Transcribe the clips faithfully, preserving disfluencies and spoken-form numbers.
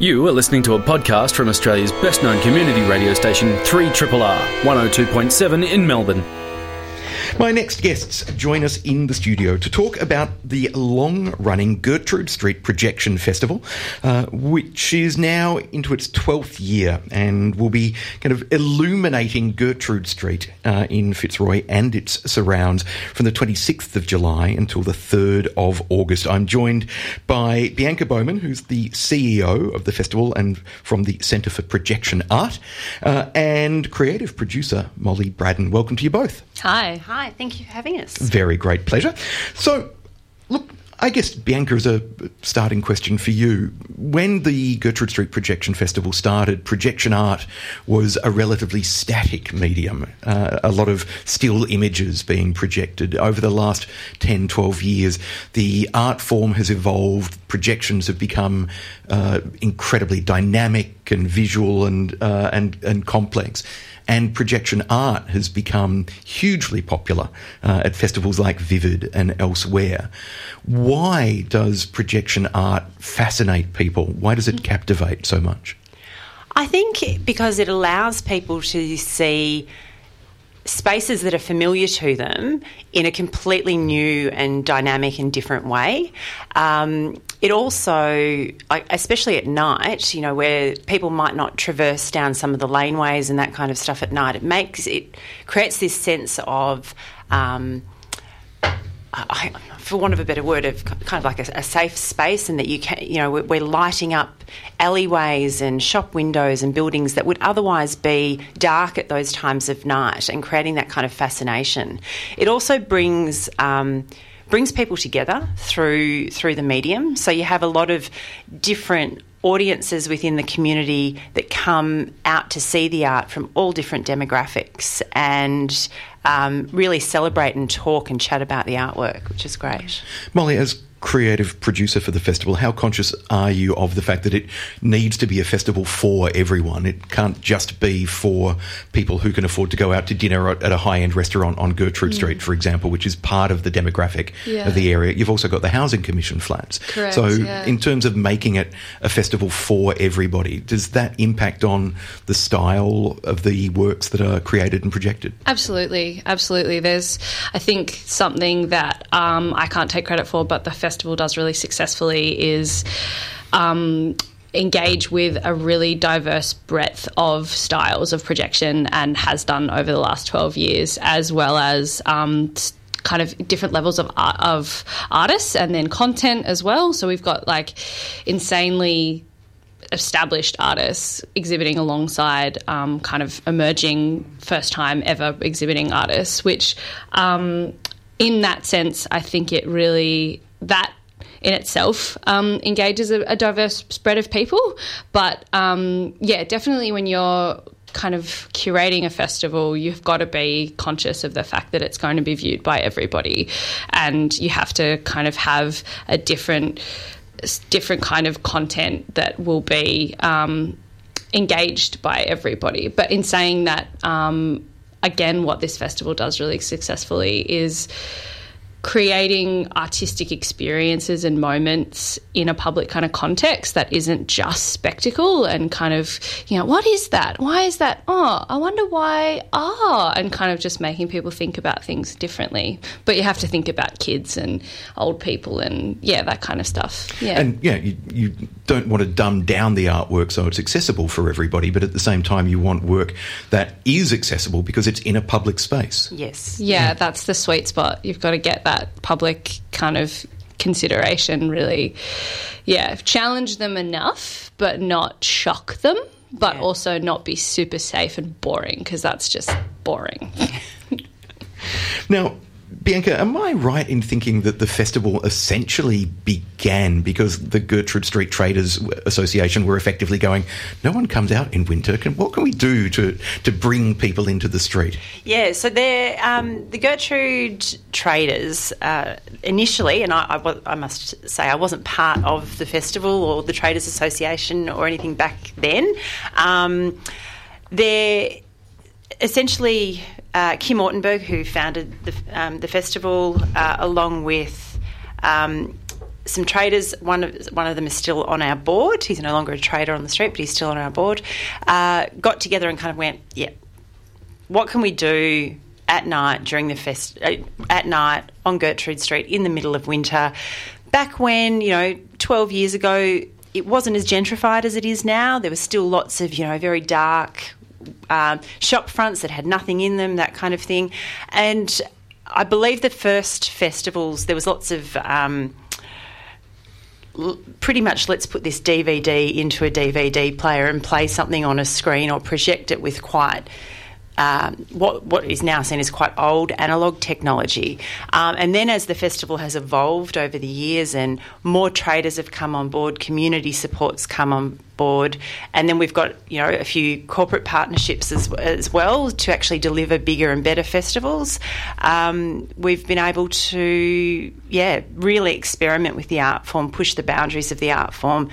You are listening to a podcast from Australia's best-known community radio station, three R R R, one oh two point seven in Melbourne. My next guests join us in the studio to talk about the long-running Gertrude Street Projection Festival, uh, which is now into its twelfth year and will be kind of illuminating Gertrude Street uh, in Fitzroy and its surrounds from the twenty-sixth of July until the third of August. I'm joined by Bianca Bowman, who's the C E O of the festival and from the Centre for Projection Art, uh, and creative producer Molly Braddon. Welcome to you both. Hi. Hi, thank you for having us. Very great pleasure. So, look, I guess, Bianca, is a starting question for you. When the Gertrude Street Projection Festival started, projection art was a relatively static medium, uh, a lot of still images being projected. Over the last ten, twelve years, the art form has evolved. Projections have become uh, incredibly dynamic and visual and uh, and and complex. And projection art has become hugely popular uh, at festivals like Vivid and elsewhere. Why does projection art fascinate people? Why does it captivate so much? I think because it allows people to see spaces that are familiar to them in a completely new and dynamic and different way. Um, it also, especially at night, you know, where people might not traverse down some of the laneways and that kind of stuff at night, it makes it creates this sense of, um, I, for want of a better word, of kind of like a, a safe space, and that you can, you know, we're, we're lighting up alleyways and shop windows and buildings that would otherwise be dark at those times of night, and creating that kind of fascination. It also brings um, brings people together through through the medium. So you have a lot of different audiences within the community that come out to see the art from all different demographics, and um, really celebrate and talk and chat about the artwork, which is great. Molly, as creative producer for the festival, how conscious are you of the fact that it needs to be a festival for everyone? It can't just be for people who can afford to go out to dinner at a high-end restaurant on Gertrude mm. Street, for example, which is part of the demographic yeah. of the area. You've also got the Housing Commission flats. Correct, so yeah. in terms of making it a festival for everybody, does that impact on the style of the works that are created and projected? Absolutely, absolutely. There's, I think, something that um, I can't take credit for, but the festival festival does really successfully is um, engage with a really diverse breadth of styles of projection, and has done over the last twelve years, as well as um, kind of different levels of art, of artists, and then content as well. So we've got like insanely established artists exhibiting alongside um, kind of emerging first time ever exhibiting artists, which um, in that sense I think it really... that in itself um, engages a, a diverse spread of people. But, um, yeah, definitely when you're kind of curating a festival, you've got to be conscious of the fact that it's going to be viewed by everybody, and you have to kind of have a different different kind of content that will be um, engaged by everybody. But in saying that, um, again, what this festival does really successfully is creating artistic experiences and moments in a public kind of context that isn't just spectacle and kind of, you know, what is that? Why is that? Oh, I wonder why. Ah, and kind of just making people think about things differently. But you have to think about kids and old people and, yeah, that kind of stuff. Yeah. And, yeah, you, you don't want to dumb down the artwork so it's accessible for everybody, but at the same time you want work that is accessible because it's in a public space. Yes. Yeah, yeah. That's the sweet spot. You've got to get that. That public kind of consideration, really, yeah, challenge them enough, but not shock them, but yeah. also not be super safe and boring, because that's just boring. Now, Bianca, am I right in thinking that the festival essentially began because the Gertrude Street Traders Association were effectively going, no one comes out in winter, can, what can we do to, to bring people into the street? Yeah, so they're, um, the Gertrude Traders uh, initially, and I, I, I must say I wasn't part of the festival or the Traders Association or anything back then, um, they're essentially... Uh, Kim Ortenberg, who founded the, um, the festival, uh, along with um, some traders. One of one of them is still on our board. He's no longer a trader on the street, but he's still on our board. Uh, got together and kind of went, yeah, what can we do at night during the fest? At night on Gertrude Street in the middle of winter. Back when, you know, twelve years ago, it wasn't as gentrified as it is now. There was still lots of, you know, very dark um, shop fronts that had nothing in them, that kind of thing. And I believe the first festivals, there was lots of um, l- pretty much let's put this D V D into a D V D player and play something on a screen or project it with quite um, what what is now seen as quite old analogue technology. Um, and then as the festival has evolved over the years and more traders have come on board, community support's come on board, and then we've got, you know, a few corporate partnerships as, as well to actually deliver bigger and better festivals. Um, we've been able to, yeah, really experiment with the art form, push the boundaries of the art form,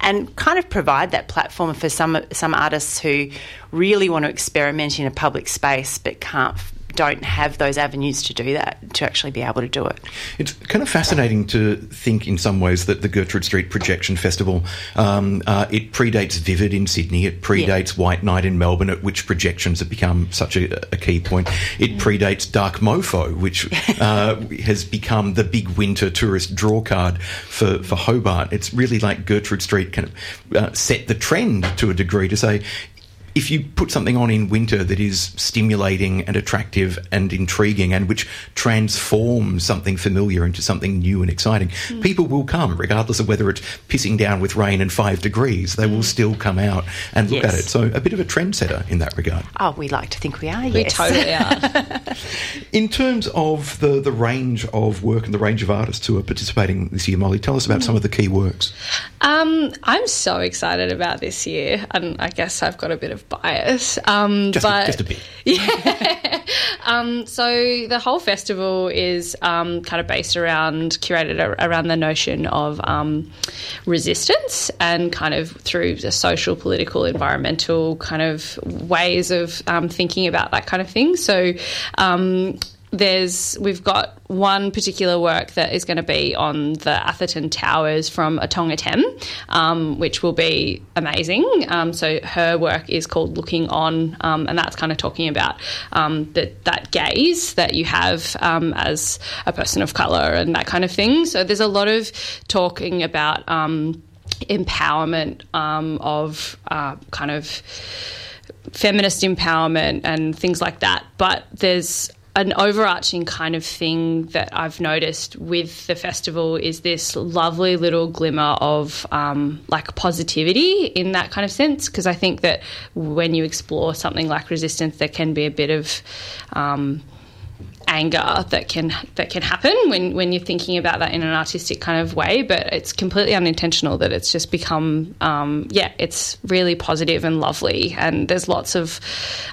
and kind of provide that platform for some some artists who really want to experiment in a public space but can't don't have those avenues to do that, to actually be able to do it. It's kind of fascinating to think in some ways that the Gertrude Street Projection Festival, um, uh, it predates Vivid in Sydney, it predates yeah. White Night in Melbourne, at which projections have become such a, a key point. It predates Dark Mofo, which uh, has become the big winter tourist draw card for, for Hobart. It's really like Gertrude Street kind of uh, set the trend to a degree to say, if you put something on in winter that is stimulating and attractive and intriguing and which transforms something familiar into something new and exciting, mm. people will come, regardless of whether it's pissing down with rain and five degrees. They will still come out and look yes. at it. So a bit of a trendsetter in that regard. Oh, we like to think we are, we yes. totally are. In terms of the, the range of work and the range of artists who are participating this year, Molly, tell us about mm. some of the key works. Um, I'm so excited about this year, and I guess I've got a bit of bias, um, just, but a, just a bit. Yeah. um, so the whole festival is um, kind of based around, curated around the notion of um, resistance and kind of through the social, political, environmental kind of ways of um, thinking about that kind of thing. So um, there's we've got one particular work that is going to be on the Atherton Towers from Atong Atem, um, which will be amazing. Um, so her work is called Looking On, um, and that's kind of talking about um, that that gaze that you have um, as a person of colour and that kind of thing. So there's a lot of talking about um, empowerment um, of uh, kind of feminist empowerment and things like that. But there's an overarching kind of thing that I've noticed with the festival is this lovely little glimmer of um, like positivity in that kind of sense, because I think that when you explore something like resistance, there can be a bit of um, anger that can that can happen when, when you're thinking about that in an artistic kind of way, but it's completely unintentional that it's just become, um, yeah, it's really positive and lovely, and there's lots of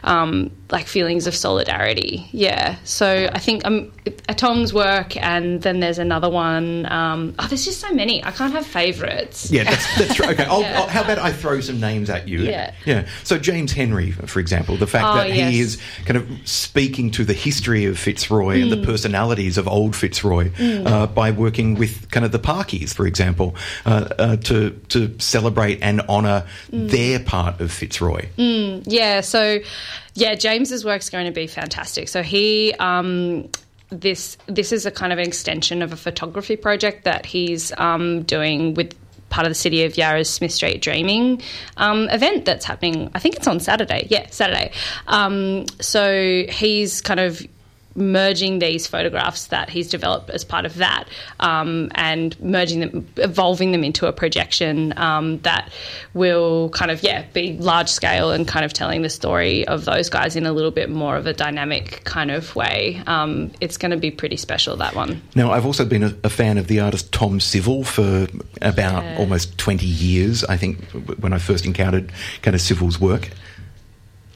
um, like feelings of solidarity, yeah. So I think um, Atong's work, and then there's another one. Um, oh, there's just so many. I can't have favourites. Yeah, that's, that's right. Okay, I'll, yeah. I'll, how about I throw some names at you? Yeah. Yeah. So James Henry, for example, the fact oh, that yes. he is kind of speaking to the history of Fitzroy Fitzroy and mm. the personalities of old Fitzroy mm. uh, by working with kind of the Parkies, for example, uh, uh, to to celebrate and honour mm. their part of Fitzroy. Mm. Yeah, so, yeah, James's work's going to be fantastic. So he... Um, this this is a kind of an extension of a photography project that he's um, doing with part of the City of Yarra's Smith Street Dreaming um, event that's happening, I think it's on Saturday. Yeah, Saturday. Um, so he's kind of merging these photographs that he's developed as part of that um, and merging them, evolving them into a projection um, that will kind of, yeah, be large scale and kind of telling the story of those guys in a little bit more of a dynamic kind of way. Um, it's going to be pretty special, that one. Now, I've also been a, a fan of the artist Tom Civil for about yeah. almost twenty years, I think, when I first encountered kind of Civil's work.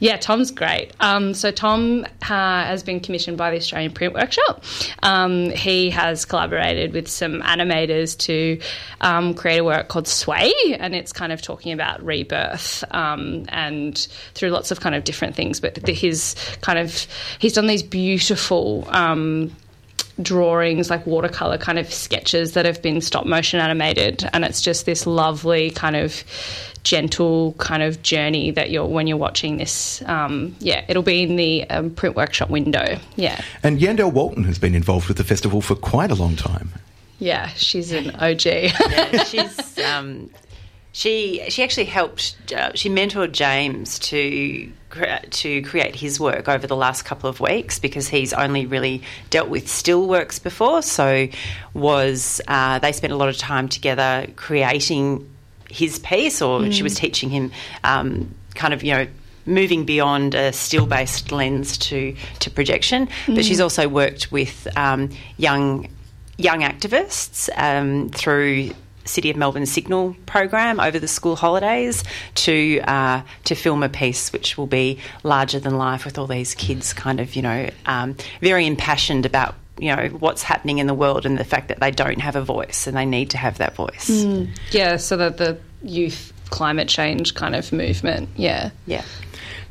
Yeah, Tom's great. Um, so Tom uh, has been commissioned by the Australian Print Workshop. Um, he has collaborated with some animators to um, create a work called Sway, and it's kind of talking about rebirth um, and through lots of kind of different things. But his kind of he's done these beautiful Um, drawings, like watercolour kind of sketches that have been stop motion animated, and it's just this lovely kind of gentle kind of journey that you're when you're watching this. Um, yeah, it'll be in the um, print workshop window. Yeah. And Yandel Walton has been involved with the festival for quite a long time. Yeah, she's an O G. yeah, she's um, she she actually helped. Uh, she mentored James to to create his work over the last couple of weeks, because he's only really dealt with still works before. So was uh, they spent a lot of time together creating his piece, or mm. she was teaching him um, kind of you know. moving beyond a still-based lens to, to projection. But mm. she's also worked with um, young young activists um, through City of Melbourne Signal program over the school holidays to uh, to film a piece which will be larger than life, with all these kids kind of, you know, um, very impassioned about, you know, what's happening in the world and the fact that they don't have a voice and they need to have that voice. Mm. Yeah, so that the youth climate change kind of movement, yeah. Yeah.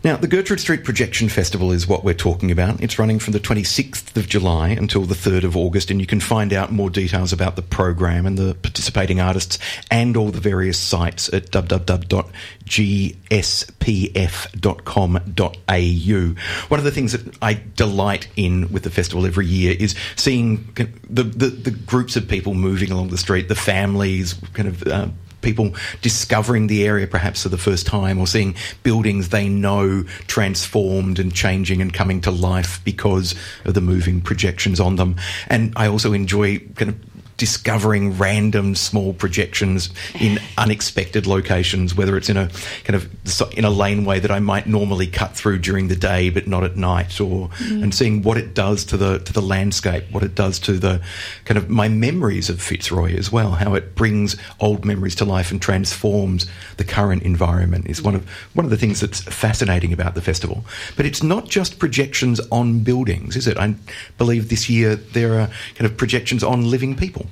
Now, the Gertrude Street Projection Festival is what we're talking about. It's running from the twenty-sixth of July until the third of August, and you can find out more details about the program and the participating artists and all the various sites at w w w dot g s p f dot com dot a u. One of the things that I delight in with the festival every year is seeing the, the, the groups of people moving along the street, the families, kind of... Uh, people discovering the area perhaps for the first time, or seeing buildings they know transformed and changing and coming to life because of the moving projections on them. And I also enjoy kind of discovering random small projections in unexpected locations, whether it's in a kind of in a laneway that I might normally cut through during the day but not at night, or mm. and seeing what it does to the to the landscape, what it does to the kind of my memories of Fitzroy as well, how it brings old memories to life and transforms the current environment is one of one of the things that's fascinating about the festival. But it's not just projections on buildings, is it? I believe this year there are kind of projections on living people.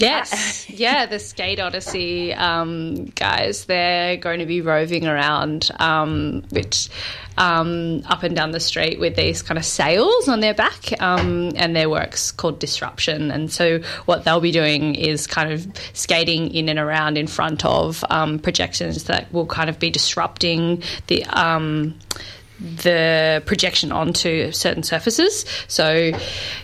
Yes, yeah, the Skate Odyssey um, guys, they're going to be roving around um, which um, up and down the street with these kind of sails on their back, um, and their work's called Disruption. And so what they'll be doing is kind of skating in and around in front of um, projections that will kind of be disrupting the... Um, the projection onto certain surfaces. So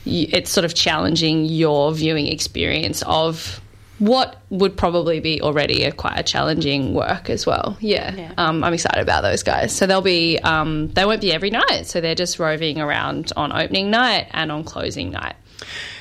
it's sort of challenging your viewing experience of what would probably be already a quite a challenging work as well. Yeah, yeah. Um, I'm excited about those guys. So they'll be um, they won't be every night, so they're just roving around on opening night and on closing night.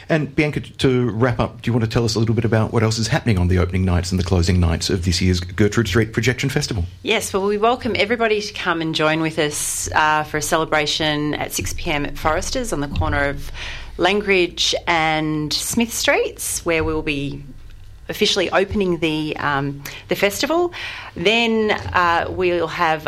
And Bianca, to wrap up, do you want to tell us a little bit about what else is happening on the opening nights and the closing nights of this year's Gertrude Street Projection Festival? Yes, well, we welcome everybody to come and join with us uh, for a celebration at six p m at Forrester's on the corner of Langridge and Smith Streets, where we'll be officially opening the, um, the festival. Then uh, we'll have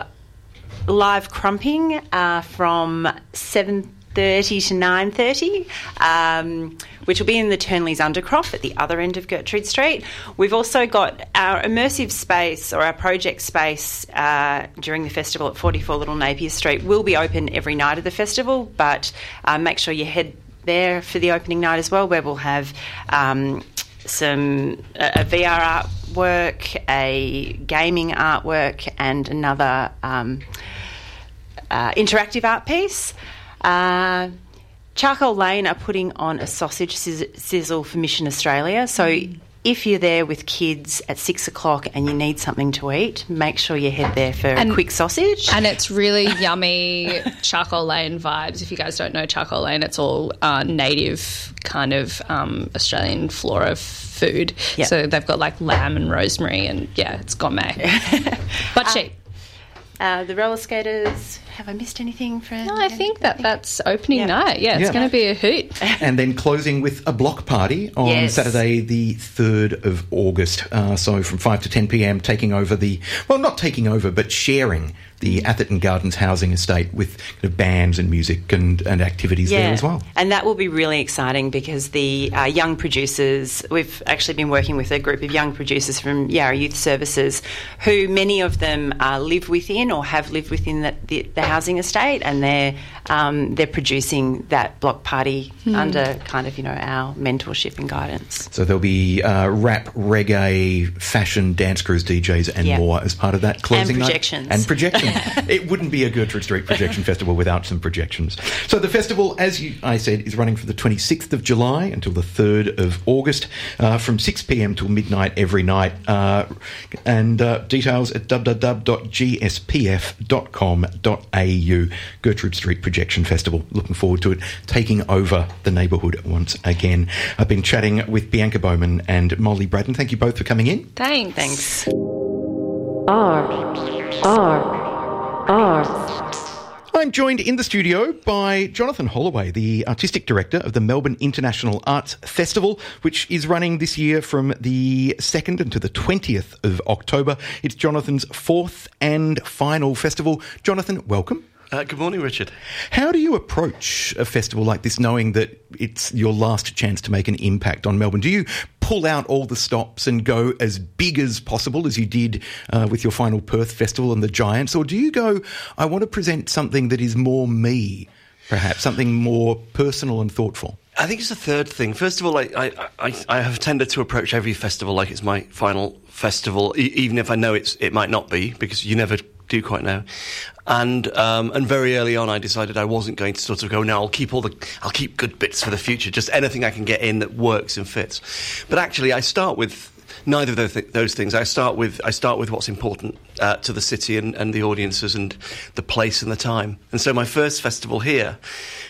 live crumping uh, from seven thirty thirty to nine thirty, um, which will be in the Turnleys Undercroft at the other end of Gertrude Street. We've also got our immersive space, or our project space, uh, during the festival at forty-four Little Napier Street. Will be open every night of the festival, but uh, make sure you head there for the opening night as well, where we'll have um, some uh, a V R artwork, a gaming artwork, and another um, uh, interactive art piece. Uh, Charcoal Lane are putting on a sausage sizzle for Mission Australia. So if you're there with kids at six o'clock and you need something to eat, make sure you head there for and, a quick sausage. And it's really yummy Charcoal Lane vibes. If you guys don't know Charcoal Lane, it's all uh, native kind of um, Australian flora food. Yep. So they've got like lamb and rosemary, and, yeah, it's gourmet. But cheap. Uh, Uh, the roller skaters. Have I missed anything, Fran? No, I think that that's opening yeah. night. Yeah, it's yeah. going to be a hoot. And then closing with a block party on yes. Saturday, the third of August. Uh, so from five to ten p m, taking over the, well, not taking over, but sharing the Atherton Gardens housing estate with kind of bands and music and, and activities yeah. there as well. And that will be really exciting, because the uh, young producers, we've actually been working with a group of young producers from Yarra Youth Services, who many of them uh, live within or have lived within the, the, the housing estate, and they're um, they're producing that block party mm. under kind of, you know, our mentorship and guidance. So there'll be uh, rap, reggae, fashion, dance crews, D Js and yeah. more as part of that closing night. And projections. Night. And projections. It wouldn't be a Gertrude Street Projection Festival without some projections. So the festival, as you, I said, is running from the twenty-sixth of July until the third of August, uh, from six p.m. till midnight every night. Uh, and uh, details at w w w dot g s p f dot com dot a u. Gertrude Street Projection Festival. Looking forward to it taking over the neighbourhood once again. I've been chatting with Bianca Bowman and Molly Braddon. Thank you both for coming in. Thanks. Thanks. Art. Art. Art. I'm joined in the studio by Jonathan Holloway, the Artistic Director of the Melbourne International Arts Festival, which is running this year from the second until the twentieth of October. It's Jonathan's fourth and final festival. Jonathan, welcome. Uh, good morning, Richard. How do you approach a festival like this, knowing that it's your last chance to make an impact on Melbourne? Do you pull out all the stops and go as big as possible, as you did uh, with your final Perth Festival and the Giants? Or do you go, I want to present something that is more me, perhaps, something more personal and thoughtful? I think it's the third thing. First of all, I, I, I, I have tended to approach every festival like it's my final festival, e- even if I know it's it might not be, because you never do quite know. And um, and very early on, I decided I wasn't going to sort of go, no, I'll keep all the, I'll keep good bits for the future, just anything I can get in that works and fits. But actually, I start with neither of those, th- those things. I start with I start with what's important uh, to the city and, and the audiences and the place and the time. And so my first festival here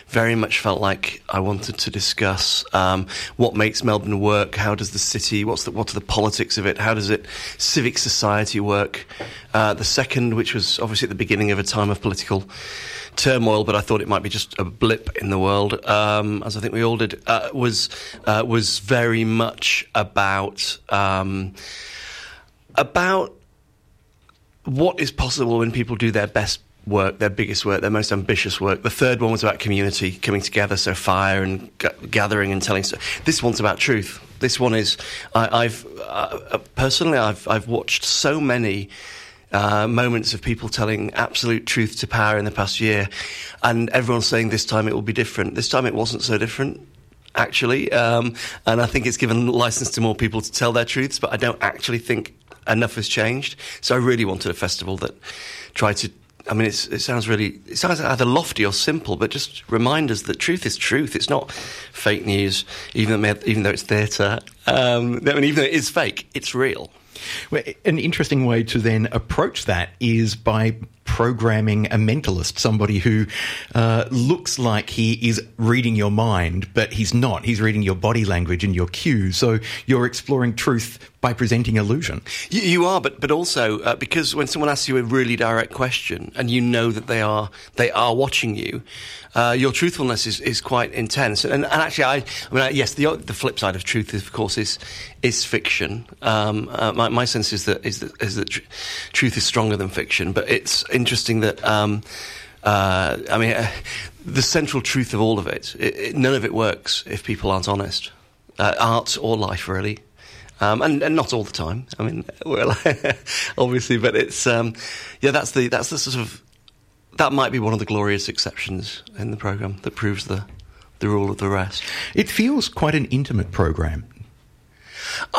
very much felt like I wanted to discuss um, what makes Melbourne work, how does the city, what's the, what's the politics of it, how does it civic society work. Uh, the second, which was obviously at the beginning of a time of political turmoil, but I thought it might be just a blip in the world, um, as I think we all did, uh, was uh, was very much about um, about what is possible when people do their best work, their biggest work, their most ambitious work. The third one was about community, coming together, so fire and g- gathering and telling stories. This one's about truth. This one is, I, I've uh, personally, I've I've watched so many Uh, moments of people telling absolute truth to power in the past year, and everyone's saying this time it will be different. This time it wasn't so different, actually, um, and I think it's given license to more people to tell their truths, but I don't actually think enough has changed. So I really wanted a festival that tried to, I mean, it's, it sounds really, it sounds either lofty or simple, but just remind us that truth is truth. It's not fake news, even though, even though it's theatre. Um, I mean, even though it is fake, it's real. Well, an interesting way to then approach that is by programming a mentalist, somebody who uh, looks like he is reading your mind, but he's not. He's reading your body language and your cues. So you're exploring truth by presenting illusion. You, you are, but but also uh, because when someone asks you a really direct question and you know that they are they are watching you, uh, your truthfulness is, is quite intense. And, and actually, I, I mean, I, yes, the the flip side of truth, is, of course, is is fiction. Um, uh, my, my sense is that is that, is that tr- truth is stronger than fiction, but it's interesting that um, uh, I mean uh, the central truth of all of it, it, it none of it works if people aren't honest, uh, art or life really, um, and, and not all the time. I mean, well, obviously, but it's um, yeah, that's the that's the sort of, that might be one of the glorious exceptions in the programme that proves the the rule of the rest. It feels quite an intimate programme.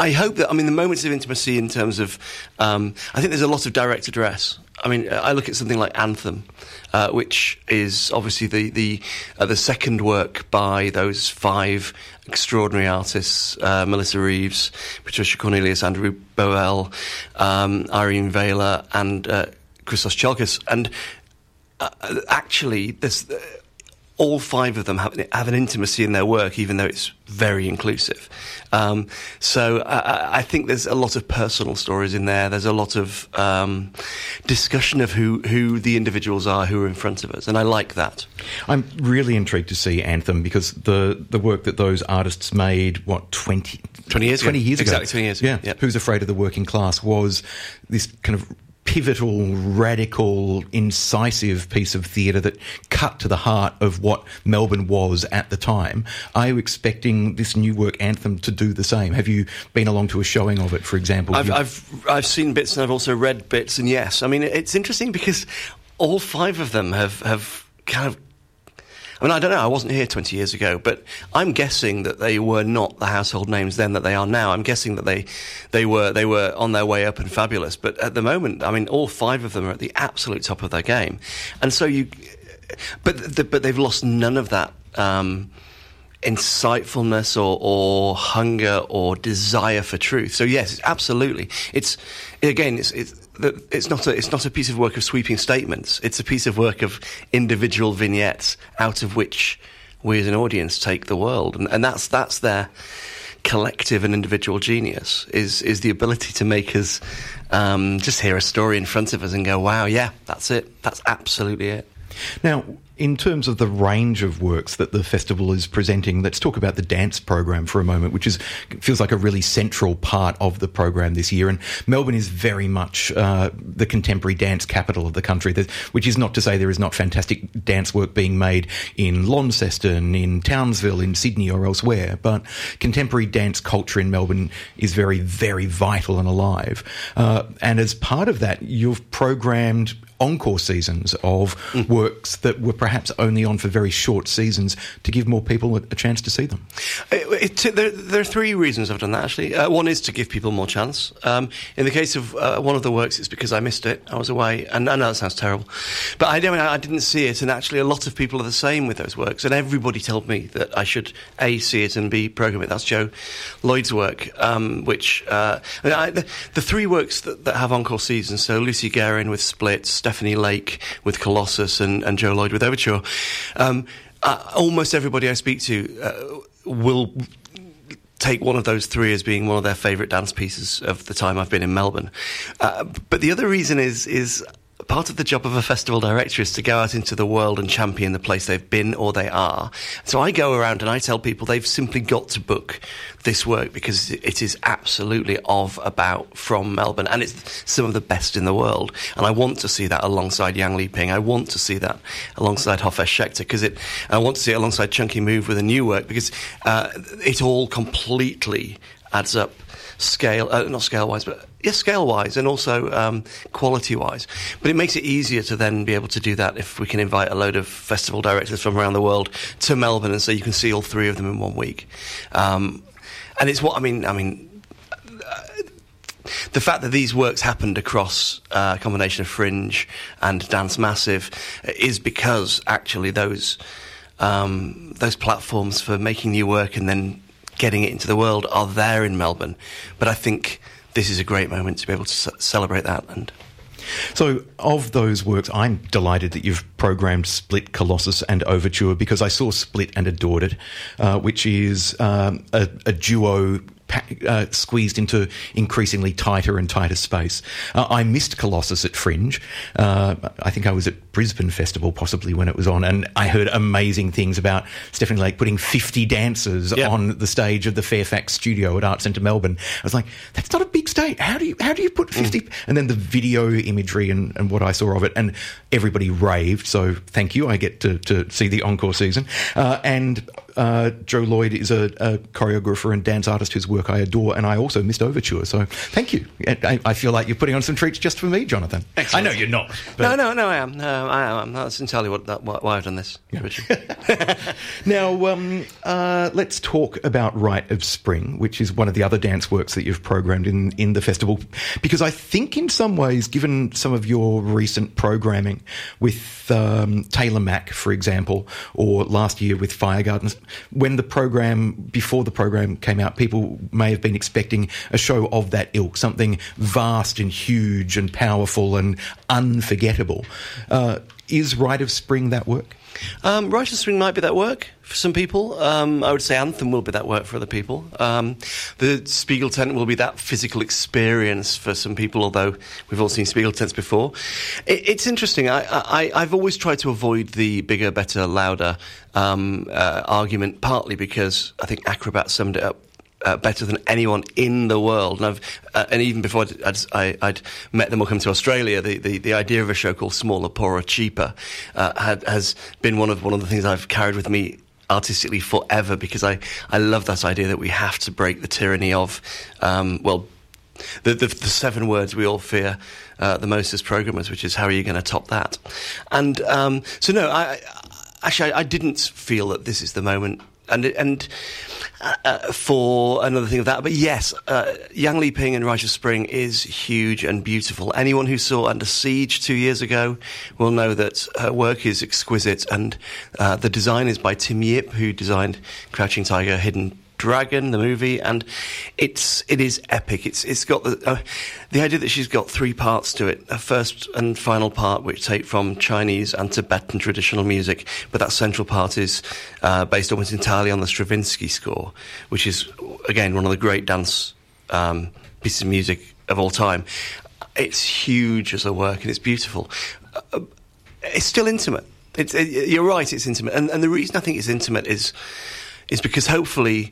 I hope that, I mean, the moments of intimacy in terms of, um, I think there's a lot of direct address. I mean, I look at something like Anthem, uh, which is obviously the the, uh, the second work by those five extraordinary artists, uh, Melissa Reeves, Patricia Cornelius, Andrew Boel, um, Irene Vela, and uh, Christos Chalkis. And uh, actually, this, uh, all five of them have, have an intimacy in their work, even though it's very inclusive. Um, so I, I think there's a lot of personal stories in there. There's a lot of um, discussion of who, who the individuals are who are in front of us, and I like that. I'm really intrigued to see Anthem, because the, the work that those artists made, what, twenty, twenty years twenty ago? Years exactly, ago. twenty years ago. Yeah. yeah, Who's Afraid of the Working Class was this kind of pivotal, radical, incisive piece of theatre that cut to the heart of what Melbourne was at the time. Are you expecting this new work, Anthem, to do the same? Have you been along to a showing of it, for example? I've, you- I've, I've seen bits, and I've also read bits, and yes. I mean, it's interesting because all five of them have, have kind of... I mean, I don't know, I wasn't here twenty years ago, but I'm guessing that they were not the household names then that they are now. I'm guessing that they they were they were on their way up and fabulous. But at the moment, I mean, all five of them are at the absolute top of their game. And so you... But the, but they've lost none of that um, insightfulness or, or hunger or desire for truth. So yes, absolutely. It's again, it's it's it's not a it's not a piece of work of sweeping statements. It's a piece of work of individual vignettes out of which we as an audience take the world, and, and that's that's their collective and individual genius is is the ability to make us um, just hear a story in front of us and go, wow, yeah, that's it, that's absolutely it. Now, in terms of the range of works that the festival is presenting, let's talk about the dance program for a moment, which is feels like a really central part of the program this year. And Melbourne is very much uh, the contemporary dance capital of the country, which is not to say there is not fantastic dance work being made in Launceston, in Townsville, in Sydney or elsewhere. But contemporary dance culture in Melbourne is very, very vital and alive. Uh, and as part of that, you've programmed encore seasons of mm. works that were perhaps only on for very short seasons to give more people a, a chance to see them. It, it, there, there are three reasons I've done that, actually. Uh, one is to give people more chance. Um, in the case of uh, one of the works, it's because I missed it. I was away, and I know that sounds terrible, but I, I, I didn't see it, and actually a lot of people are the same with those works, and everybody told me that I should, A, see it, and B, program it. That's Joe Lloyd's work, um, which... Uh, I, the, the three works that, that have encore seasons, so Lucy Guerin with Splits, Stephanie Lake with Colossus, and, and Joe Lloyd with Overture. Um, uh, almost everybody I speak to uh, will take one of those three as being one of their favourite dance pieces of the time I've been in Melbourne. Uh, but the other reason is is part of the job of a festival director is to go out into the world and champion the place they've been or they are. So I go around and I tell people they've simply got to book this work because it is absolutely of, about, from Melbourne, and it's some of the best in the world. And I want to see that alongside Yang Li Ping. I want to see that alongside Hofes Schechter, because it. I want to see it alongside Chunky Move with a new work, because uh, it all completely adds up. Scale, uh, not scale-wise, but yes, scale-wise, and also um, quality-wise. But it makes it easier to then be able to do that if we can invite a load of festival directors from around the world to Melbourne, and so you can see all three of them in one week. Um, and it's what I mean. I mean, uh, the fact that these works happened across uh, a combination of Fringe and Dance Massive is because actually those um, those platforms for making new work and then getting it into the world are there in Melbourne. But I think this is a great moment to be able to c- celebrate that. And so of those works, I'm delighted that you've programmed Split, Colossus and Overture, because I saw Split and adored it, uh, which is um, a, a duo Uh, squeezed into increasingly tighter and tighter space. Uh, I missed Colossus at Fringe. Uh, I think I was at Brisbane Festival possibly when it was on, and I heard amazing things about Stephanie Lake putting fifty dancers yeah. on the stage of the Fairfax studio at Arts Centre Melbourne. I was like, that's not a big stage. How do you how do you put fifty? Mm. And then the video imagery and, and what I saw of it, and everybody raved, so thank you. I get to, to see the encore season. Uh, and uh, Joe Lloyd is a, a choreographer and dance artist whose work I adore, and I also missed Overture, so thank you. I, I feel like you're putting on some treats just for me, Jonathan. Excellent. I know you're not. No, no, no, I am. No, I am. That's entirely what, that, why I've done this, yeah. Richard. Now, um, uh, let's talk about Rite of Spring, which is one of the other dance works that you've programmed in, in the festival, because I think in some ways, given some of your recent programming with um, Taylor Mac, for example, or last year with Fire Gardens, when the program, before the program came out, people may have been expecting a show of that ilk, something vast and huge and powerful and unforgettable. Uh, is Rite of Spring that work? Um, Rite of Spring might be that work for some people. Um, I would say Anthem will be that work for other people. Um, the Spiegel tent will be that physical experience for some people, although we've all seen Spiegel tents before. It, it's interesting. I, I, I've always tried to avoid the bigger, better, louder um, uh, argument, partly because I think Acrobat summed it up Uh, better than anyone in the world, and I've uh, and even before I'd, I'd, I'd met them or come to Australia, the, the, the idea of a show called Smaller, Poorer, Cheaper uh, had, has been one of one of the things I've carried with me artistically forever, because I, I love that idea that we have to break the tyranny of um, well the, the, the seven words we all fear uh, the most as programmers, which is how are you going to top that? And um, so, no, I, I actually I, I didn't feel that this is the moment. And and uh, for another thing of that, but yes, uh, Yang Li Ping and Rite of Spring is huge and beautiful. Anyone who saw Under Siege two years ago will know that her work is exquisite, and uh, the design is by Tim Yip, who designed Crouching Tiger, Hidden Dragon, the movie, and it's it is epic. It's it's got the uh, the idea that she's got three parts to it: a first and final part, which take from Chinese and Tibetan traditional music, but that central part is uh, based almost entirely on the Stravinsky score, which is again one of the great dance um, pieces of music of all time. It's huge as a work, and it's beautiful. Uh, it's still intimate. It's it, you're right. It's intimate, and and the reason I think it's intimate is. is because hopefully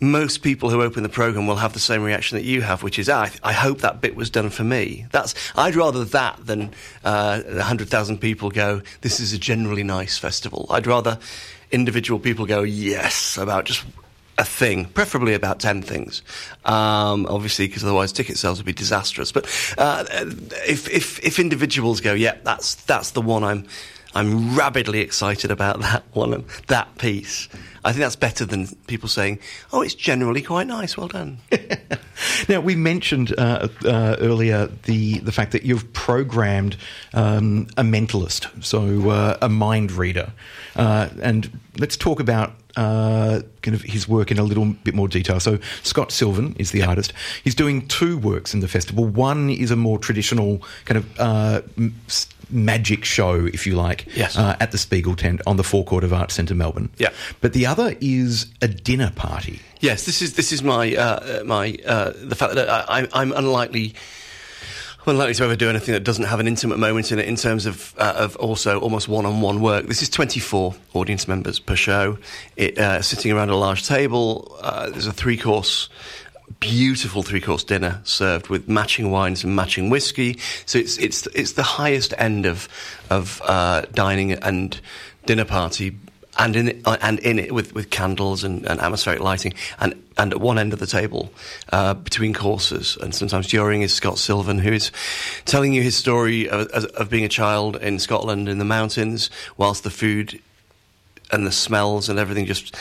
most people who open the programme will have the same reaction that you have, which is, ah, I, th- I hope that bit was done for me. That's I'd rather that than uh, one hundred thousand people go, this is a generally nice festival. I'd rather individual people go, yes, about just a thing, preferably about ten things, um, obviously, because otherwise ticket sales would be disastrous. But uh, if, if if individuals go, yeah, that's that's the one I'm... I'm rabidly excited about that one, that piece. I think that's better than people saying, oh, it's generally quite nice, well done. Now, we mentioned uh, uh, earlier the, the fact that you've programmed um, a mentalist, so uh, a mind reader. Uh, and let's talk about uh, kind of his work in a little bit more detail. So Scott Sylvan is the artist. He's doing two works in the festival. One is a more traditional kind of... Uh, st- magic show, if you like, yes. uh, at the Spiegel tent on the forecourt of Arts Centre Melbourne. Yeah, but the other is a dinner party. Yes, this is this is my uh, my uh, the fact that I, I'm unlikely. Unlikely to ever do anything that doesn't have an intimate moment in it in terms of uh, of also almost one-on-one work. This is twenty-four audience members per show, it, uh, sitting around a large table. Uh, there's a three-course beautiful three-course dinner served with matching wines and matching whiskey. So it's it's it's the highest end of of uh, dining and dinner party, and in it, and in it with, with candles and, and atmospheric lighting. And, and at one end of the table, uh, between courses, and sometimes during, is Scott Sylvan, who is telling you his story of, of being a child in Scotland in the mountains, whilst the food and the smells and everything just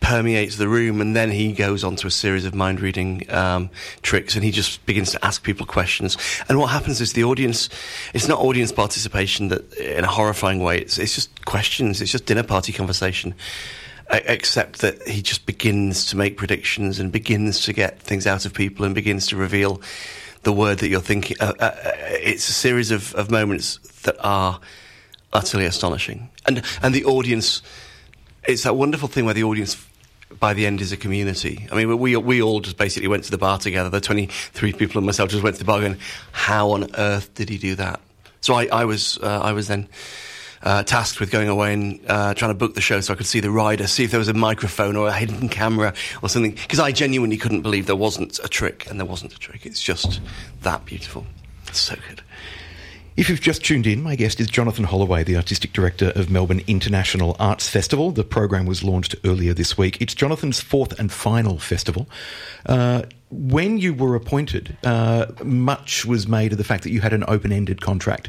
permeates the room. And then he goes on to a series of mind reading um, tricks, and he just begins to ask people questions. And what happens is the audience, it's not audience participation that in a horrifying way, it's, it's just questions, it's just dinner party conversation, except that he just begins to make predictions and begins to get things out of people and begins to reveal the word that you're thinking. Uh, uh, it's a series of, of moments that are utterly astonishing. And, and the audience, it's that wonderful thing where the audience by the end is a community. I mean, we we all just basically went to the bar together. The twenty-three people and myself just went to the bar going, how on earth did he do that? So I, I was uh, I was then uh, tasked with going away and uh, trying to book the show so I could see the rider, see if there was a microphone or a hidden camera or something, because I genuinely couldn't believe there wasn't a trick, and there wasn't a trick. It's just that beautiful. It's so good. If you've just tuned in, my guest is Jonathan Holloway, the Artistic Director of Melbourne International Arts Festival. The programme was launched earlier this week. It's Jonathan's fourth and final festival. Uh, when you were appointed, uh, much was made of the fact that you had an open-ended contract.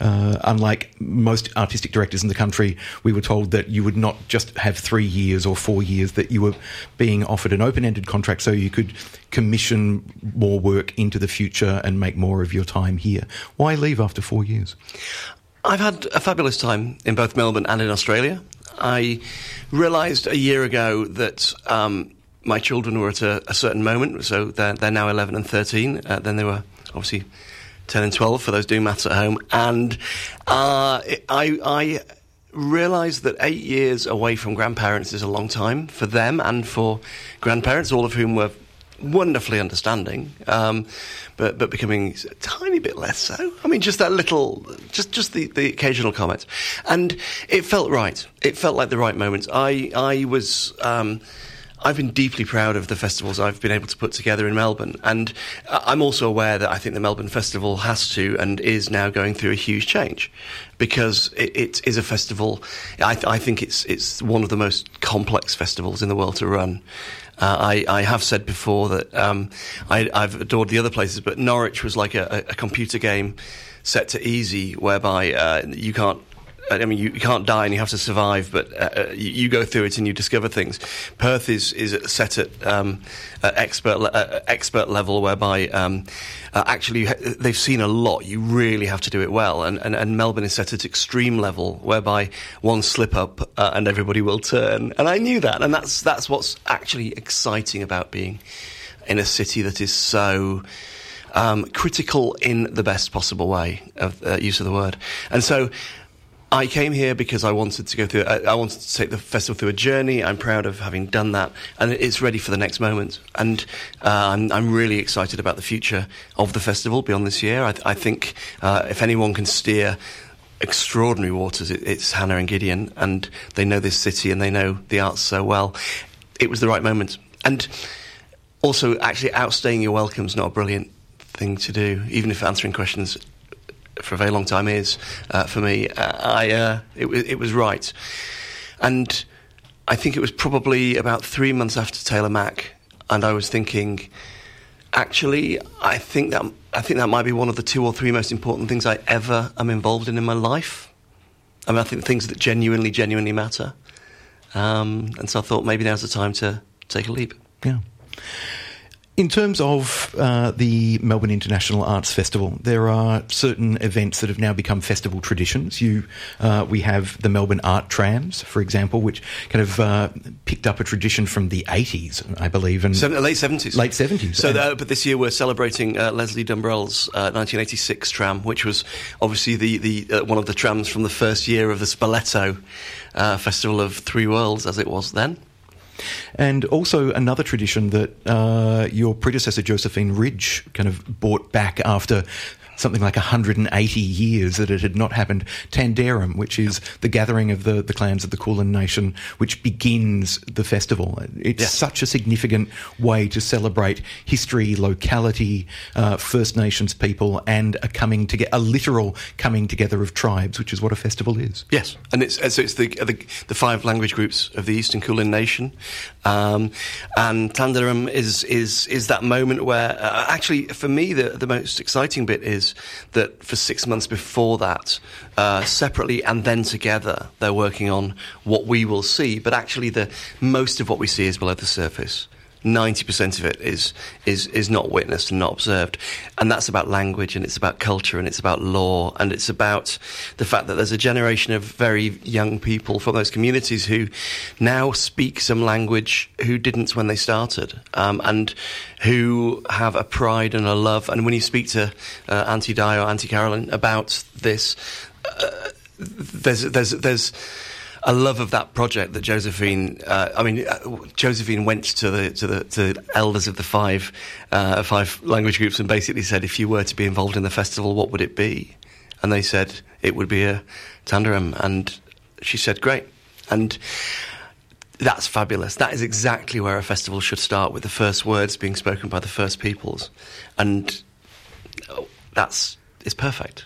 Uh, unlike most artistic directors in the country, we were told that you would not just have three years or four years, that you were being offered an open-ended contract so you could commission more work into the future and make more of your time here. Why leave after four years? I've had a fabulous time in both Melbourne and in Australia. I realised a year ago that um, my children were at a, a certain moment, so they're, they're now eleven and thirteen. Uh, then they were obviously ten and twelve for those doing maths at home. And uh, it, I... I realise that eight years away from grandparents is a long time for them and for grandparents, all of whom were wonderfully understanding, um, but but becoming a tiny bit less so. I mean, just that little, just just the, the occasional comments, and it felt right. It felt like the right moment. I I was um, I've been deeply proud of the festivals I've been able to put together in Melbourne, and I'm also aware that I think the Melbourne Festival has to and is now going through a huge change, because it, it is a festival. I, I think it's it's one of the most complex festivals in the world to run. Uh, I, I have said before that um, I, I've adored the other places, but Norwich was like a, a computer game set to easy, whereby uh, you can't. I mean, you can't die and you have to survive, but uh, you, you go through it and you discover things. Perth is is set at um, uh, expert le- uh, expert level, whereby um, uh, actually they've seen a lot. You really have to do it well. And, and, and Melbourne is set at extreme level, whereby one slip up uh, and everybody will turn. And I knew that, and that's that's what's actually exciting about being in a city that is so. Um, critical in the best possible way of uh, use of the word. And so I came here because I wanted to go through, I, I wanted to take the festival through a journey. I'm proud of having done that, and it's ready for the next moment. And uh, I'm, I'm really excited about the future of the festival beyond this year. I, I think uh, if anyone can steer extraordinary waters, it, it's Hannah and Gideon, and they know this city and they know the arts so well. It was the right moment. And also, actually, outstaying your welcome is not a brilliant thing to do, even if answering questions for a very long time is uh, for me. Uh, I uh, it, it was right, and I think it was probably about three months after Taylor Mac, and I was thinking, actually, I think that I think that might be one of the two or three most important things I ever am involved in in my life. I mean, I think things that genuinely, genuinely matter, um, and so I thought maybe now's the time to take a leap. Yeah. In terms of uh, the Melbourne International Arts Festival, there are certain events that have now become festival traditions. You, uh, we have the Melbourne Art Trams, for example, which kind of uh, picked up a tradition from the eighties, I believe. And Seven, late seventies. Late seventies. So, uh, but this year we're celebrating uh, Leslie Dumbrell's uh, nineteen eighty-six tram, which was obviously the, the uh, one of the trams from the first year of the Spoleto uh, Festival of Three Worlds, as it was then. And also another tradition that uh, your predecessor, Josephine Ridge, kind of brought back after something like one hundred eighty years that it had not happened, Tandarum, which is the gathering of the, the clans of the Kulin Nation, which begins the festival. It's yeah. such a significant way to celebrate history, locality, uh, First Nations people, and a coming toge- a literal coming together of tribes, which is what a festival is. Yes, and it's so it's the the, the five language groups of the Eastern Kulin Nation, um, and Tandarum is is is that moment where uh, actually for me the the most exciting bit is. That for six months before that, uh, separately and then together, they're working on what we will see. But actually, the most of what we see is below the surface. Ninety percent of it is is is not witnessed and not observed, and that's about language, and it's about culture, and it's about law, and it's about the fact that there's a generation of very young people from those communities who now speak some language who didn't when they started, um, and who have a pride and a love. And when you speak to uh, Auntie Di or Auntie Carolyn about this, uh, there's there's there's. I love of that project that Josephine. Uh, I mean, Josephine went to the to the to the elders of the five uh, five language groups and basically said, "If you were to be involved in the festival, what would it be?" And they said it would be a Tandarum, and she said, "Great," and that's fabulous. That is exactly where a festival should start, with the first words being spoken by the first peoples, and that's it's perfect.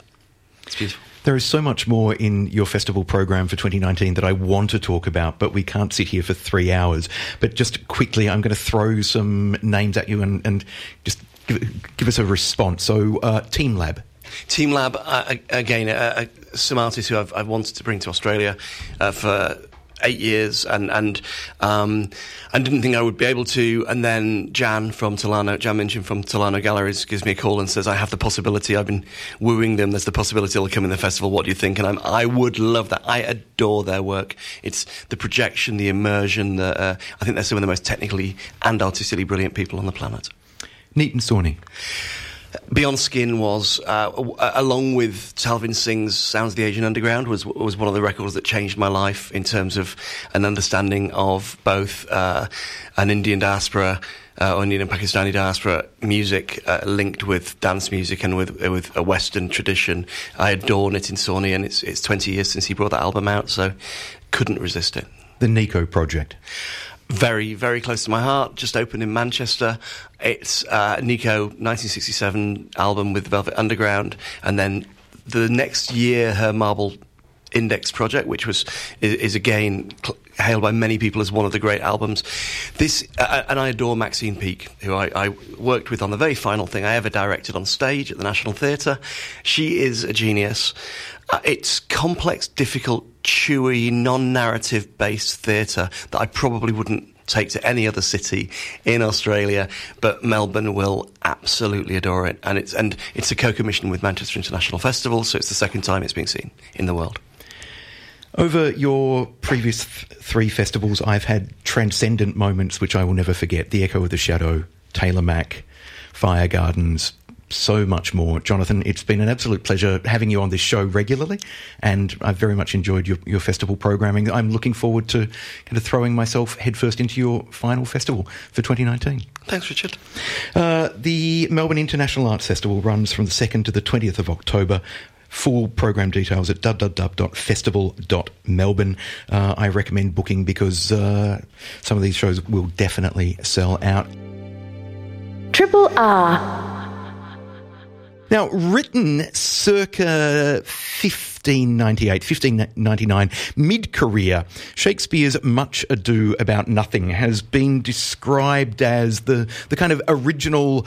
It's beautiful. There is so much more in your festival program for twenty nineteen that I want to talk about, but we can't sit here for three hours. But just quickly, I'm going to throw some names at you and, and just give, give us a response. So, uh, Team Lab. Team Lab, uh, again, uh, some artists who I've, I've wanted to bring to Australia uh, for eight years and and um, and didn't think I would be able to. And then Jan from Tolano, Jan Minchin from Tolano Galleries gives me a call and says, I have the possibility, I've been wooing them, there's the possibility they'll come in the festival, what do you think? And I'm, I would love that. I adore their work. It's the projection, the immersion, the, uh, I think they're some of the most technically and artistically brilliant people on the planet. Neat and Sawney. Beyond Skin was, uh, along with Talvin Singh's Sounds of the Asian Underground, was was one of the records that changed my life in terms of an understanding of both uh, an Indian diaspora uh, or Indian and Pakistani diaspora music uh, linked with dance music and with uh, with a Western tradition. I adore Nitin Sawney, and it's it's twenty years since he brought that album out, so couldn't resist it. The Nico Project. Very, very close to my heart. Just opened in Manchester. It's uh, Nico nineteen sixty-seven album with Velvet Underground, and then the next year her Marble Index project, which was is, is again cl- hailed by many people as one of the great albums. This, uh, and I adore Maxine Peake, who I, I worked with on the very final thing I ever directed on stage at the National Theatre. She is a genius. Uh, it's complex, difficult, chewy, non-narrative based theatre that I probably wouldn't take to any other city in Australia, but Melbourne will absolutely adore it. And it's and it's a co-commission with Manchester International Festival, so it's the second time it's being seen in the world. Over your previous th- three festivals, I've had transcendent moments which I will never forget. The Echo of the Shadow, Taylor Mac, Fire Gardens, so much more. Jonathan, it's been an absolute pleasure having you on this show regularly, and I've very much enjoyed your, your festival programming. I'm looking forward to kind of throwing myself headfirst into your final festival for twenty nineteen. Thanks, Richard. Uh, the Melbourne International Arts Festival runs from the second to the twentieth of October. Full program details at w w w dot festival dot melbourne. Uh, I recommend booking because uh, some of these shows will definitely sell out. Triple R. Now, written circa fifteen ninety-eight, fifteen ninety-nine, mid-career, Shakespeare's Much Ado About Nothing has been described as the, the kind of original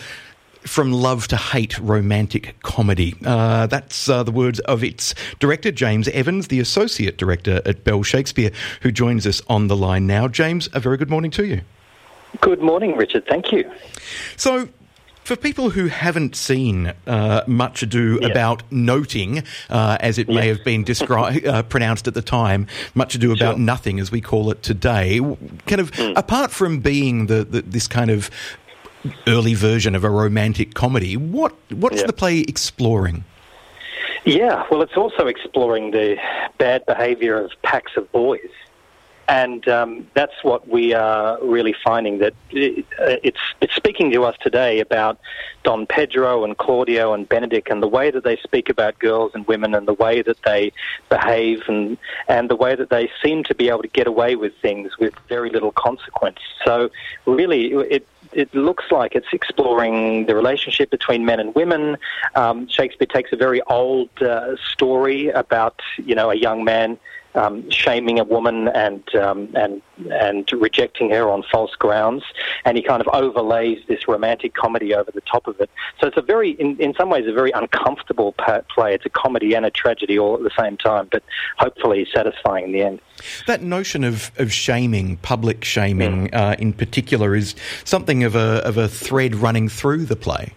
from love to hate romantic comedy. Uh, that's uh, the words of its director, James Evans, the associate director at Bell Shakespeare, who joins us on the line now. James, a very good morning to you. Good morning, Richard. Thank you. So, for people who haven't seen uh, Much Ado yes. About Noting, uh, as it yes. may have been described, uh, pronounced at the time, Much Ado About sure. Nothing, as we call it today, kind of mm. apart from being the, the this kind of early version of a romantic comedy, what what's yeah. the play exploring? Yeah, well, it's also exploring the bad behaviour of packs of boys. And um, that's what we are really finding, that it, it's it's speaking to us today about Don Pedro and Claudio and Benedick and the way that they speak about girls and women and the way that they behave and and the way that they seem to be able to get away with things with very little consequence. So really, it it looks like it's exploring the relationship between men and women. Um, Shakespeare takes a very old uh, story about, you know, a young man Um, shaming a woman and um, and and rejecting her on false grounds, and he kind of overlays this romantic comedy over the top of it. So it's a very, in, in some ways, a very uncomfortable play. It's a comedy and a tragedy all at the same time, but hopefully satisfying in the end. That notion of, of shaming, public shaming mm. uh, in particular, is something of a of a thread running through the play.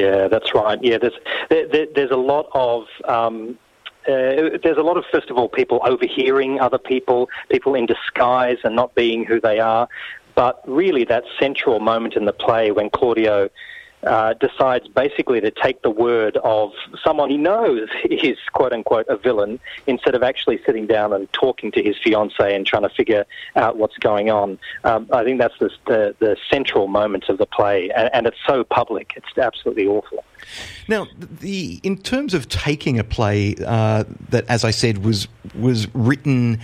Yeah, that's right. Yeah, there's there, there, there's a lot of. Um, Uh, there's a lot of, first of all, people overhearing other people, people in disguise and not being who they are. But really that central moment in the play when Claudio uh, decides basically to take the word of someone he knows is, quote-unquote, a villain, instead of actually sitting down and talking to his fiancée and trying to figure out what's going on. Um, I think that's the, the, the central moment of the play, and, and it's so public. It's absolutely awful. Now, the in terms of taking a play uh, that, as I said, was was written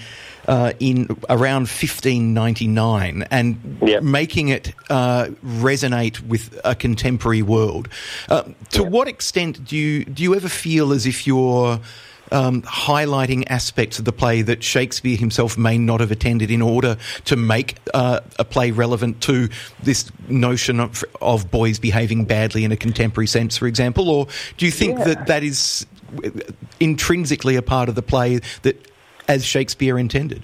uh, in around fifteen ninety-nine and yep. making it uh, resonate with a contemporary world, uh, to yep. what extent do you do you ever feel as if you're um, highlighting aspects of the play that Shakespeare himself may not have attended in order to make uh, a play relevant to this notion of, of boys behaving badly in a contemporary sense, for example? Or do you think yeah. that that is intrinsically a part of the play that, as Shakespeare intended?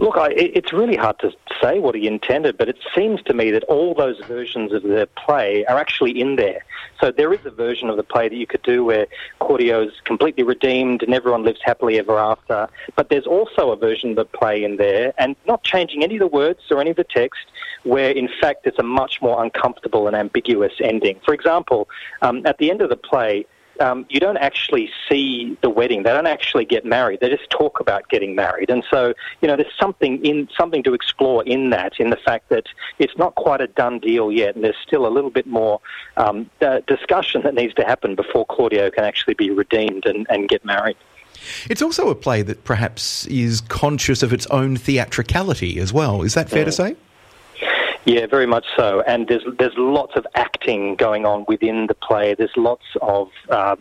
Look, I, it's really hard to say what he intended, but it seems to me that all those versions of the play are actually in there. So there is a version of the play that you could do where Claudio is completely redeemed and everyone lives happily ever after, but there's also a version of the play in there, and not changing any of the words or any of the text, where in fact it's a much more uncomfortable and ambiguous ending. For example, um, at the end of the play, Um, you don't actually see the wedding. They don't actually get married. They just talk about getting married. And so, you know, there's something in something to explore in that, in the fact that it's not quite a done deal yet, and there's still a little bit more um, uh, discussion that needs to happen before Claudio can actually be redeemed and, and get married. It's also a play that perhaps is conscious of its own theatricality as well. Is that fair yeah. to say? Yeah, very much so. And there's there's lots of acting going on within the play. There's lots of, uh,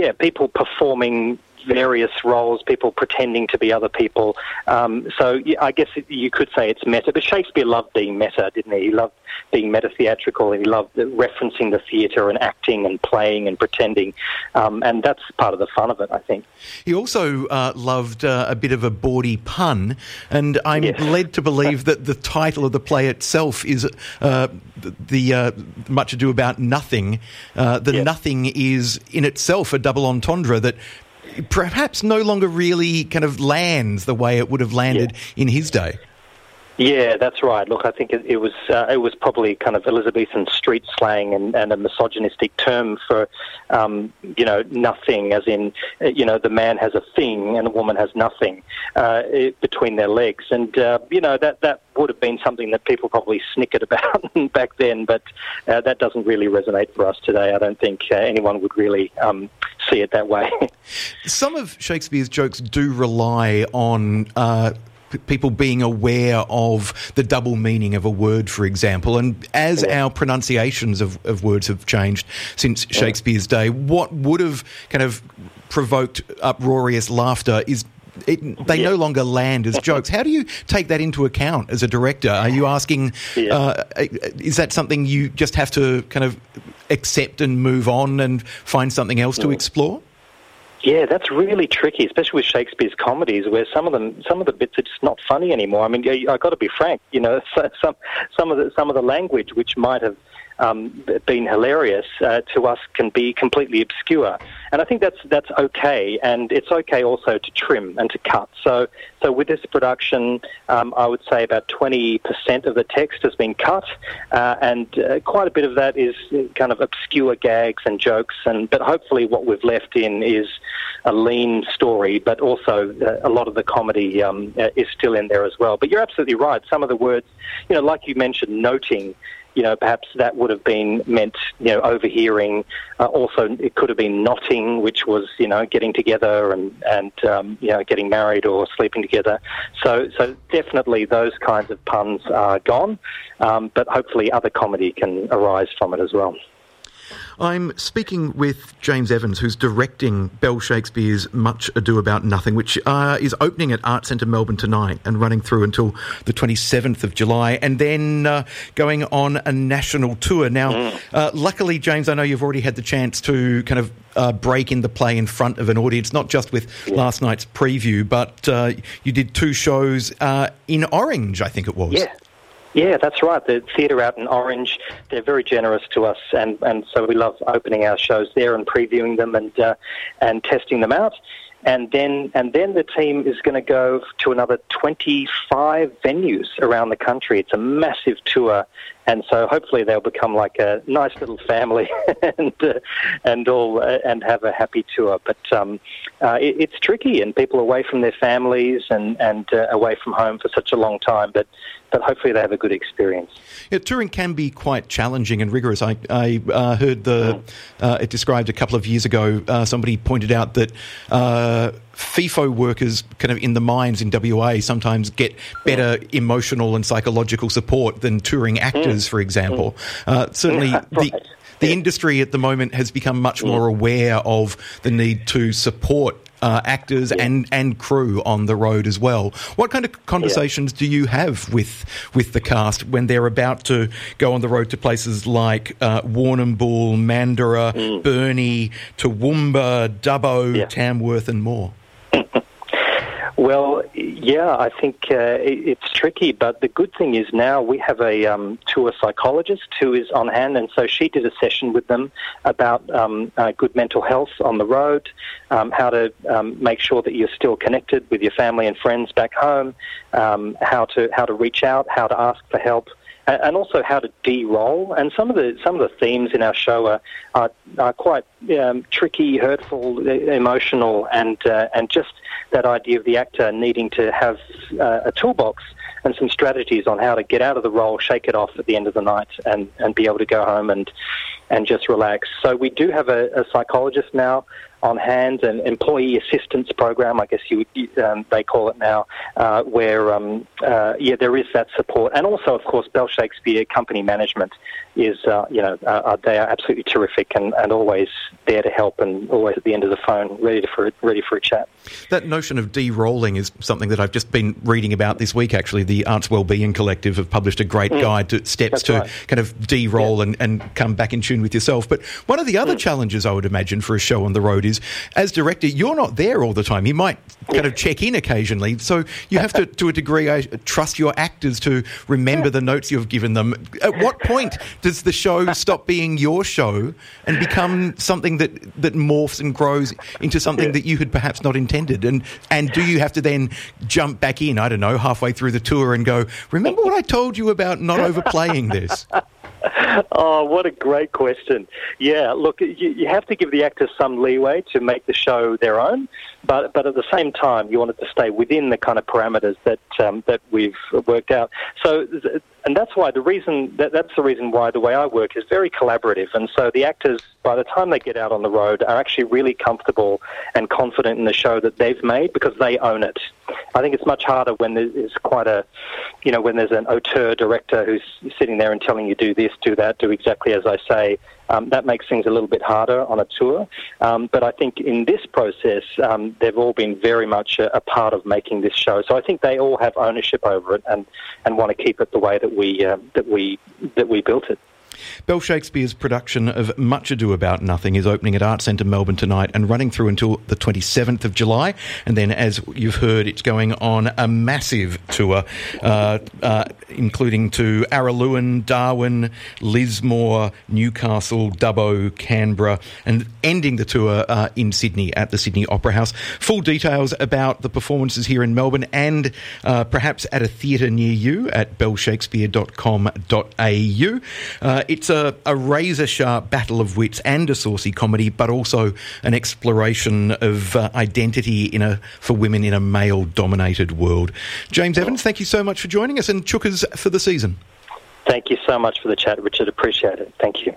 yeah, people performing various roles, people pretending to be other people. Um, so yeah, I guess it, you could say it's meta, but Shakespeare loved being meta, didn't he? He loved being meta-theatrical, and he loved referencing the theatre and acting and playing and pretending, um, and that's part of the fun of it, I think. He also uh, loved uh, a bit of a bawdy pun, and I'm yes. led to believe that the title of the play itself is uh, the uh, Much Ado About Nothing. Uh, the yes. nothing is in itself a double entendre that perhaps no longer really kind of lands the way it would have landed yeah. in his day. Yeah, that's right. Look, I think it, it was uh, it was probably kind of Elizabethan street slang and, and a misogynistic term for, um, you know, nothing, as in, you know, the man has a thing and the woman has nothing uh, it, between their legs. And, uh, you know, that, that would have been something that people probably snickered about back then, but uh, that doesn't really resonate for us today. I don't think uh, anyone would really um, see it that way. Some of Shakespeare's jokes do rely on... Uh people being aware of the double meaning of a word, for example. And as yeah. our pronunciations of, of words have changed since Shakespeare's yeah. day, what would have kind of provoked uproarious laughter is it, they yeah. no longer land as jokes. How do you take that into account as a director? Are you asking, yeah. uh, is that something you just have to kind of accept and move on and find something else yeah. to explore? Yeah, that's really tricky, especially with Shakespeare's comedies, where some of them, some of the bits are just not funny anymore. I mean, I got to be frank, you know, some some of the some of the language which might have um, been hilarious uh, to us can be completely obscure, and I think that's that's okay, and it's okay also to trim and to cut. So, so with this production, um, I would say about twenty percent of the text has been cut, uh, and uh, quite a bit of that is kind of obscure gags and jokes, and but hopefully what we've left in is a lean story, but also uh, a lot of the comedy um, uh, is still in there as well. But you're absolutely right. Some of the words, you know, like you mentioned, noting, you know, perhaps that would have been meant, you know, overhearing. Uh, also, it could have been knotting, which was, you know, getting together and, and um, you know, getting married or sleeping together. So, so definitely those kinds of puns are gone, um, but hopefully other comedy can arise from it as well. I'm speaking with James Evans, who's directing Bell Shakespeare's Much Ado About Nothing, which uh, is opening at Arts Centre Melbourne tonight and running through until the twenty-seventh of July, and then uh, going on a national tour. Now, uh, luckily, James, I know you've already had the chance to kind of uh, break in the play in front of an audience, not just with yeah. last night's preview, but uh, you did two shows uh, in Orange, I think it was. Yeah. Yeah, that's right. The theatre out in Orange, they're very generous to us, and, and so we love opening our shows there and previewing them and uh, and testing them out. And then and then the team is going to go to another twenty-five venues around the country. It's a massive tour, and so hopefully they'll become like a nice little family and uh, and all uh, and have a happy tour. But um, uh, it, it's tricky, and people are away from their families and and uh, away from home for such a long time. But but hopefully they have a good experience. Yeah, touring can be quite challenging and rigorous. I, I uh, heard the uh, it described a couple of years ago. Uh, somebody pointed out that uh, FIFO workers kind of in the mines in W A sometimes get better emotional and psychological support than touring actors, mm. for example. Mm. Uh, certainly yeah, right. the, the yeah. industry at the moment has become much yeah. more aware of the need to support Uh, actors yeah. and, and crew on the road as well. What kind of conversations yeah. do you have with with the cast when they're about to go on the road to places like uh, Warrnambool, Mandurah, mm. Burnie, Toowoomba, Dubbo, yeah. Tamworth and more? Well, yeah, I think uh, it's tricky, but the good thing is now we have a um, tour psychologist who is on hand, and so she did a session with them about um, uh, good mental health on the road, um, how to um, make sure that you're still connected with your family and friends back home, um, how to how to reach out, how to ask for help, and also how to de-roll. And some of the some of the themes in our show are are, are quite um, tricky, hurtful, emotional, and uh, and just that idea of the actor needing to have uh, a toolbox and some strategies on how to get out of the role, shake it off at the end of the night, and, and be able to go home and and just relax. So we do have a, a psychologist now on hand, an employee assistance program, I guess you, um, they call it now, uh, where, um, uh, yeah, there is that support. And also, of course, Bell Shakespeare company management is, uh, you know, uh, they are absolutely terrific and, and always there to help and always at the end of the phone, ready to, for ready for a chat. That notion of de-rolling is something that I've just been reading about this week, actually. The Arts Wellbeing Collective have published a great mm. guide to steps That's to right. kind of de-roll yeah. and, and come back in tune with yourself. But one of the other mm. challenges, I would imagine, for a show on the road is, as director, you're not there all the time. You might kind of check in occasionally. So you have to, to a degree, I trust your actors to remember the notes you've given them. At what point does the show stop being your show and become something that, that morphs and grows into something that you had perhaps not intended? And, and do you have to then jump back in, I don't know, halfway through the tour and go, remember what I told you about not overplaying this? Oh, what a great question. Yeah, look, you, you have to give the actors some leeway to make the show their own, but but at the same time, you want it to stay within the kind of parameters that um, that we've worked out. So, and that's why the reason, that, that's the reason why the way I work is very collaborative, and so the actors, by the time they get out on the road, are actually really comfortable and confident in the show that they've made because they own it. I think it's much harder when there's quite a, you know, when there's an auteur director who's sitting there and telling you do this, do that, do exactly as I say. Um, that makes things a little bit harder on a tour. Um, but I think in this process, um, they've all been very much a, a part of making this show. So I think they all have ownership over it and, and want to keep it the way that we uh, that we that we built it. Bell Shakespeare's production of Much Ado About Nothing is opening at Arts Centre Melbourne tonight and running through until the twenty-seventh of July. And then, as you've heard, it's going on a massive tour, uh, uh, including to Araluen, Darwin, Lismore, Newcastle, Dubbo, Canberra, and ending the tour uh, in Sydney at the Sydney Opera House. Full details about the performances here in Melbourne and uh, perhaps at a theatre near you at bell shakespeare dot com dot a u. Uh, It's a, a razor-sharp battle of wits and a saucy comedy, but also an exploration of uh, identity in a for women in a male-dominated world. James Evans, thank you so much for joining us, and chookers for the season. Thank you so much for the chat, Richard. Appreciate it. Thank you.